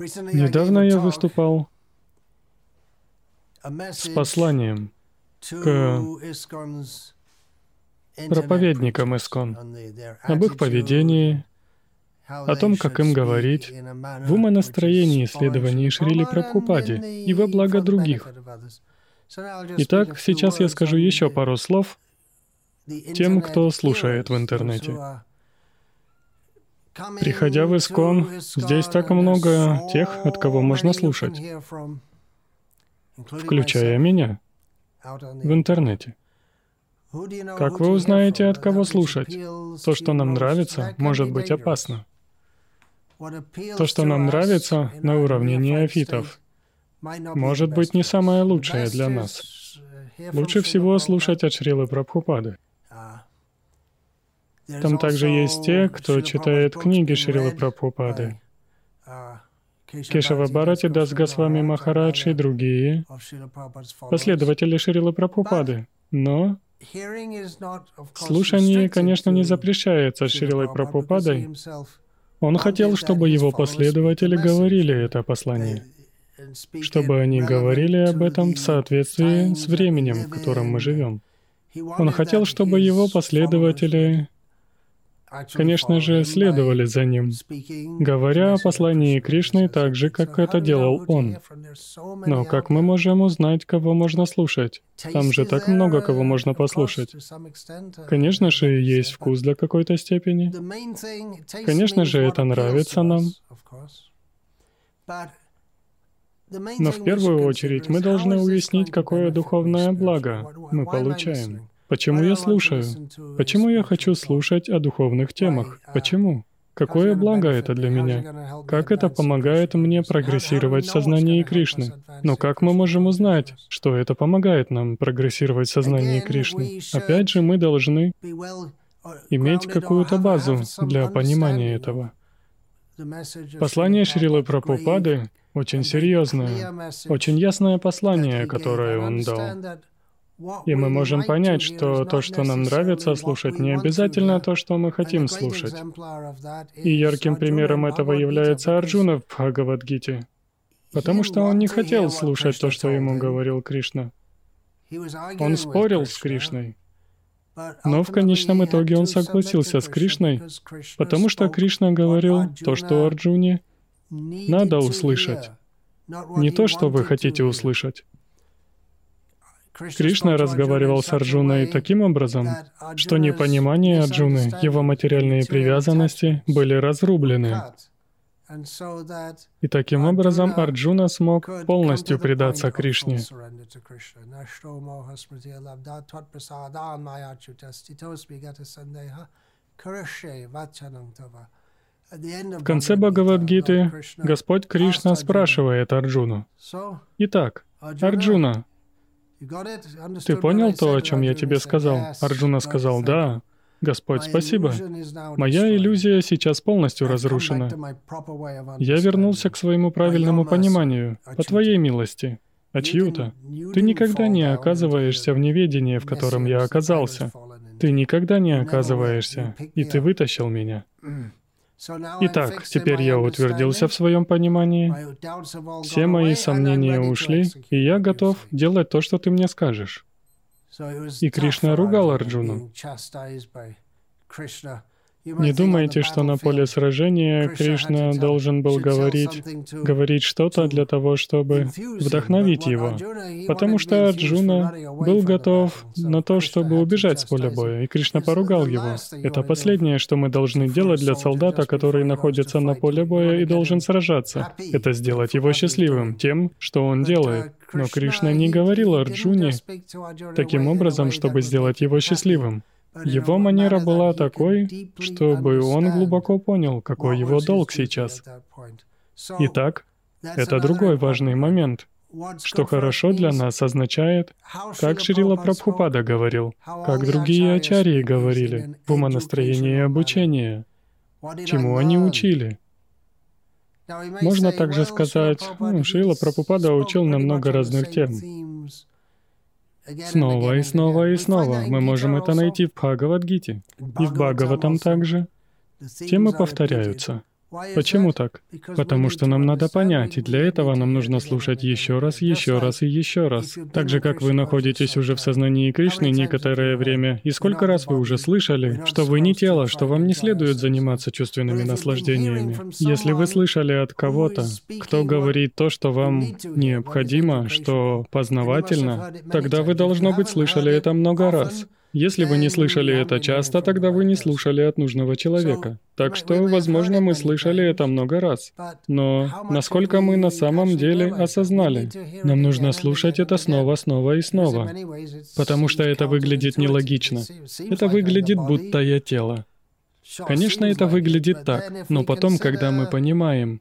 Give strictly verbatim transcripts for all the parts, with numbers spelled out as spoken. Недавно я выступал с посланием к проповедникам ИСККОН об их поведении, о том, как им говорить, в умонастроении исследований Шрилы Прабхупады и во благо других. Итак, сейчас я скажу еще пару слов тем, кто слушает в интернете. Приходя в ИСККОН, здесь так много тех, от кого можно слушать, включая меня, в интернете. Как вы узнаете, от кого слушать? То, что нам нравится, может быть опасно. То, что нам нравится на уровне неофитов, может быть не самое лучшее для нас. Лучше всего слушать от Шрилы Прабхупады. Там также есть те, кто читает книги Шрилы Прабхупады. Кешава Бхарати, Дас Госвами Махарадж и другие последователи Шрилы Прабхупады. Но слушание, конечно, не запрещается Шрилой Прабхупадой. Он хотел, чтобы его последователи говорили это послание, чтобы они говорили об этом в соответствии с временем, в котором мы живем. Он хотел, чтобы его последователи, конечно же, следовали за ним, говоря о послании Кришны так же, как это делал он. Но как мы можем узнать, кого можно слушать? Там же так много кого можно послушать. Конечно же, есть вкус до какой-то степени. Конечно же, это нравится нам. Но в первую очередь мы должны уяснить, какое духовное благо мы получаем. Почему я слушаю? Почему я хочу слушать о духовных темах? Почему? Какое благо это для меня? Как это помогает мне прогрессировать в сознании Кришны? Но как мы можем узнать, что это помогает нам прогрессировать в сознании Кришны? Опять же, мы должны иметь какую-то базу для понимания этого. Послание Шрилы Прабхупады очень серьезное, очень ясное послание, которое он дал. И мы можем понять, что то, что нам нравится слушать, не обязательно то, что мы хотим слушать. И ярким примером этого является Арджуна в Бхагавадгите, потому что он не хотел слушать то, что ему говорил Кришна. Он спорил с Кришной, но в конечном итоге он согласился с Кришной, потому что Кришна говорил то, что Арджуне надо услышать, не то, что вы хотите услышать. Кришна разговаривал с Арджуной таким образом, что непонимание Арджуны, его материальные привязанности были разрублены. И таким образом Арджуна смог полностью предаться Кришне. В конце Бхагавадгиты Господь Кришна спрашивает Арджуну: «Итак, Арджуна, ты понял то, о чем я тебе сказал?» Арджуна сказал: «Да, Господь, спасибо. Моя иллюзия сейчас полностью разрушена. Я вернулся к своему правильному пониманию, по твоей милости». А чью-то? Ты никогда не оказываешься в неведении, в котором я оказался. Ты никогда не оказываешься, и ты вытащил меня. Итак, теперь я утвердился в своем понимании, все мои сомнения ушли, и я готов делать то, что ты мне скажешь. И Кришна ругал Арджуну. Не думайте, что на поле сражения Кришна должен был говорить, говорить что-то для того, чтобы вдохновить его, потому что Арджуна был готов на то, чтобы убежать с поля боя, и Кришна поругал его. Это последнее, что мы должны делать для солдата, который находится на поле боя и должен сражаться. Это сделать его счастливым тем, что он делает. Но Кришна не говорил Арджуне таким образом, чтобы сделать его счастливым. Его манера была такой, чтобы он глубоко понял, какой его долг сейчас. Итак, это другой важный момент. Что хорошо для нас означает, как Шрила Прабхупада говорил, как другие ачарьи говорили, в умонастроении и обучении, чему они учили. Можно также сказать, ну, Шрила Прабхупада учил нам много разных тем. Снова и снова и снова мы можем это найти в Бхагавадгите. И в Бхагаватам также. Темы повторяются. Почему так? Потому что нам надо понять, и для этого нам нужно слушать еще раз, еще раз и еще раз. Так же, как вы находитесь уже в сознании Кришны некоторое время, и сколько раз вы уже слышали, что вы не тело, что вам не следует заниматься чувственными наслаждениями. Если вы слышали от кого-то, кто говорит то, что вам необходимо, что познавательно, тогда вы, должно быть, слышали это много раз. Если вы не слышали это часто, тогда вы не слушали от нужного человека. Так что, возможно, мы слышали это много раз. Но насколько мы на самом деле осознали? Нам нужно слушать это снова, снова и снова. Потому что это выглядит нелогично. Это выглядит, будто я тело. Конечно, это выглядит так, но потом, когда мы понимаем,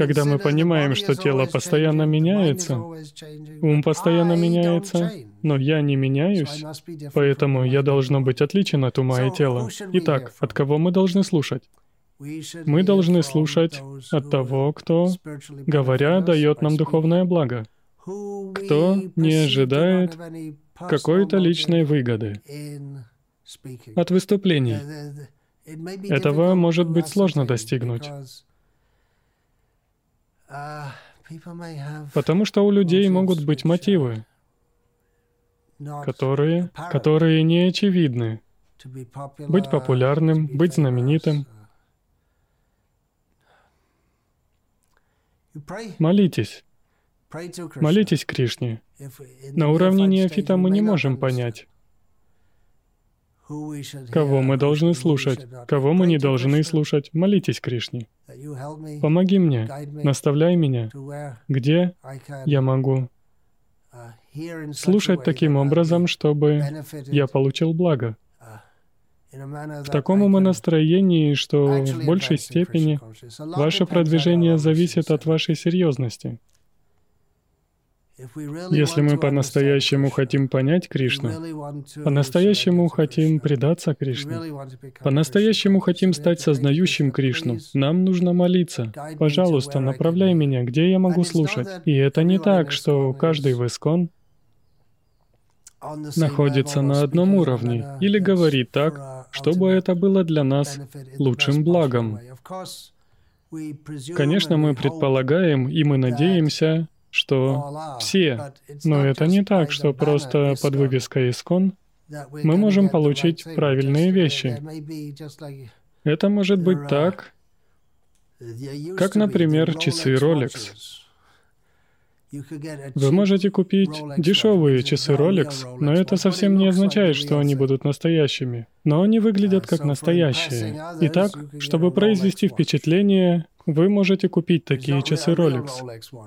Когда мы понимаем, что тело постоянно меняется, ум постоянно меняется, но я не меняюсь, поэтому я должна быть отличен от ума и тела. Итак, от кого мы должны слушать? Мы должны слушать от того, кто, говоря, дает нам духовное благо, кто не ожидает какой-то личной выгоды от выступлений. Этого может быть сложно достигнуть. Потому что у людей могут быть мотивы, которые, которые не очевидны. Быть популярным, быть знаменитым. Молитесь. Молитесь Кришне. На уровне неофита мы не можем понять, кого мы должны слушать, кого мы не должны слушать. Молитесь Кришне. Помоги мне, наставляй меня, где я могу слушать таким образом, чтобы я получил благо. В таком умонастроении, что в большей степени ваше продвижение зависит от вашей серьезности. Если мы по-настоящему хотим понять Кришну, по-настоящему хотим предаться Кришне, по-настоящему хотим стать сознающим Кришну, нам нужно молиться. Пожалуйста, направляй меня, где я могу слушать. И это не так, что каждый в ИСККОН находится на одном уровне или говорит так, чтобы это было для нас лучшим благом. Конечно, мы предполагаем и мы надеемся, что все, но это не так, что просто под вывеской ИСККОН мы можем получить правильные вещи. Это может быть так, как, например, часы Rolex. Вы можете купить дешевые часы Rolex, но это совсем не означает, что они будут настоящими. Но они выглядят как настоящие. Итак, чтобы произвести впечатление, вы можете купить такие часы Rolex,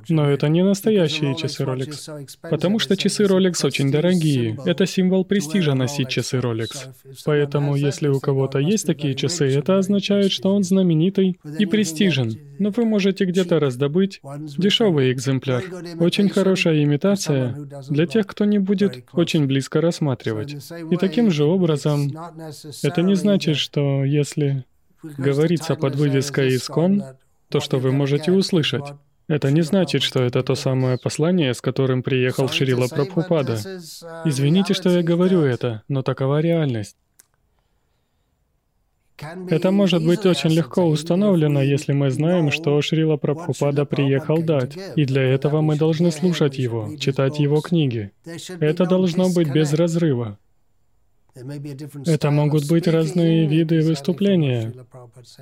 но это не настоящие часы Rolex, потому что часы Rolex очень дорогие. Это символ престижа носить часы Rolex. Поэтому, если у кого-то есть такие часы, это означает, что он знаменитый и престижен. Но вы можете где-то раздобыть дешевый экземпляр. Очень хорошая имитация для тех, кто не будет очень близко рассматривать. И таким же образом, это не значит, что если говорится под вывеской ИСККОН, то, что вы можете услышать. Это не значит, что это то самое послание, с которым приехал Шрила Прабхупада. Извините, что я говорю это, но такова реальность. Это может быть очень легко установлено, если мы знаем, что Шрила Прабхупада приехал дать, и для этого мы должны слушать его, читать его книги. Это должно быть без разрыва. Это могут быть разные виды выступления,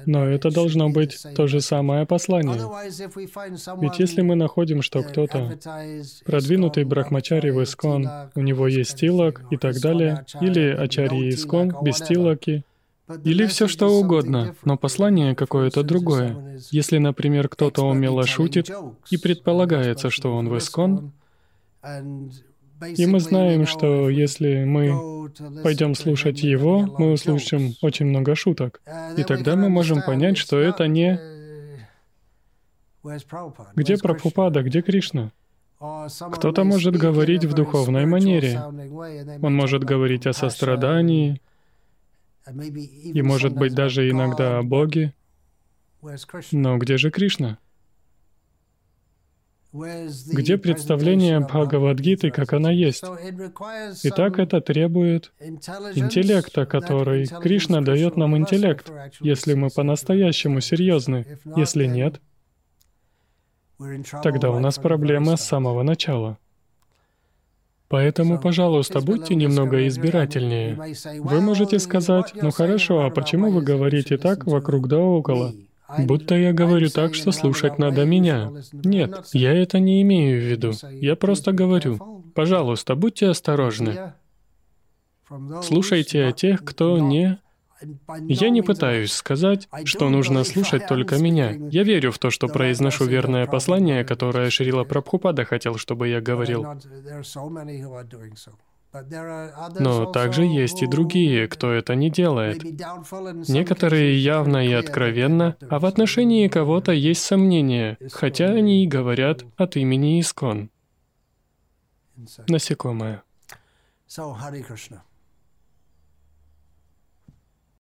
но это должно быть то же самое послание. Ведь если мы находим, что кто-то, продвинутый брахмачари в ИСККОН, у него есть тилак и так далее, или ачарьи ИСККОН без тилаки, или все что угодно, но послание какое-то другое. Если, например, кто-то умело шутит и предполагается, что он в ИСККОН, и мы знаем, что если мы пойдем слушать его, мы услышим очень много шуток. И тогда мы можем понять, что это не... Где Прабхупада, где Кришна? Кто-то может говорить в духовной манере. Он может говорить о сострадании, и, может быть, даже иногда о Боге. Но где же Кришна? где представление Бхагавадгиты, как она есть. Итак, это требует интеллекта, который Кришна дает нам интеллект, если мы по-настоящему серьезны. Если нет, тогда у нас проблемы с самого начала. Поэтому, пожалуйста, будьте немного избирательнее. Вы можете сказать: «Ну хорошо, а почему вы говорите так вокруг да около? Будто я говорю так, что слушать надо меня». Нет, я это не имею в виду. Я просто говорю: пожалуйста, будьте осторожны. Слушайте тех, кто не... Я не пытаюсь сказать, что нужно слушать только меня. Я верю в то, что произношу верное послание, которое Шрила Прабхупада хотел, чтобы я говорил. Но также есть и другие, кто это не делает. Некоторые явно и откровенно, а в отношении кого-то есть сомнения, хотя они и говорят от имени ИСККОН. Насекомое.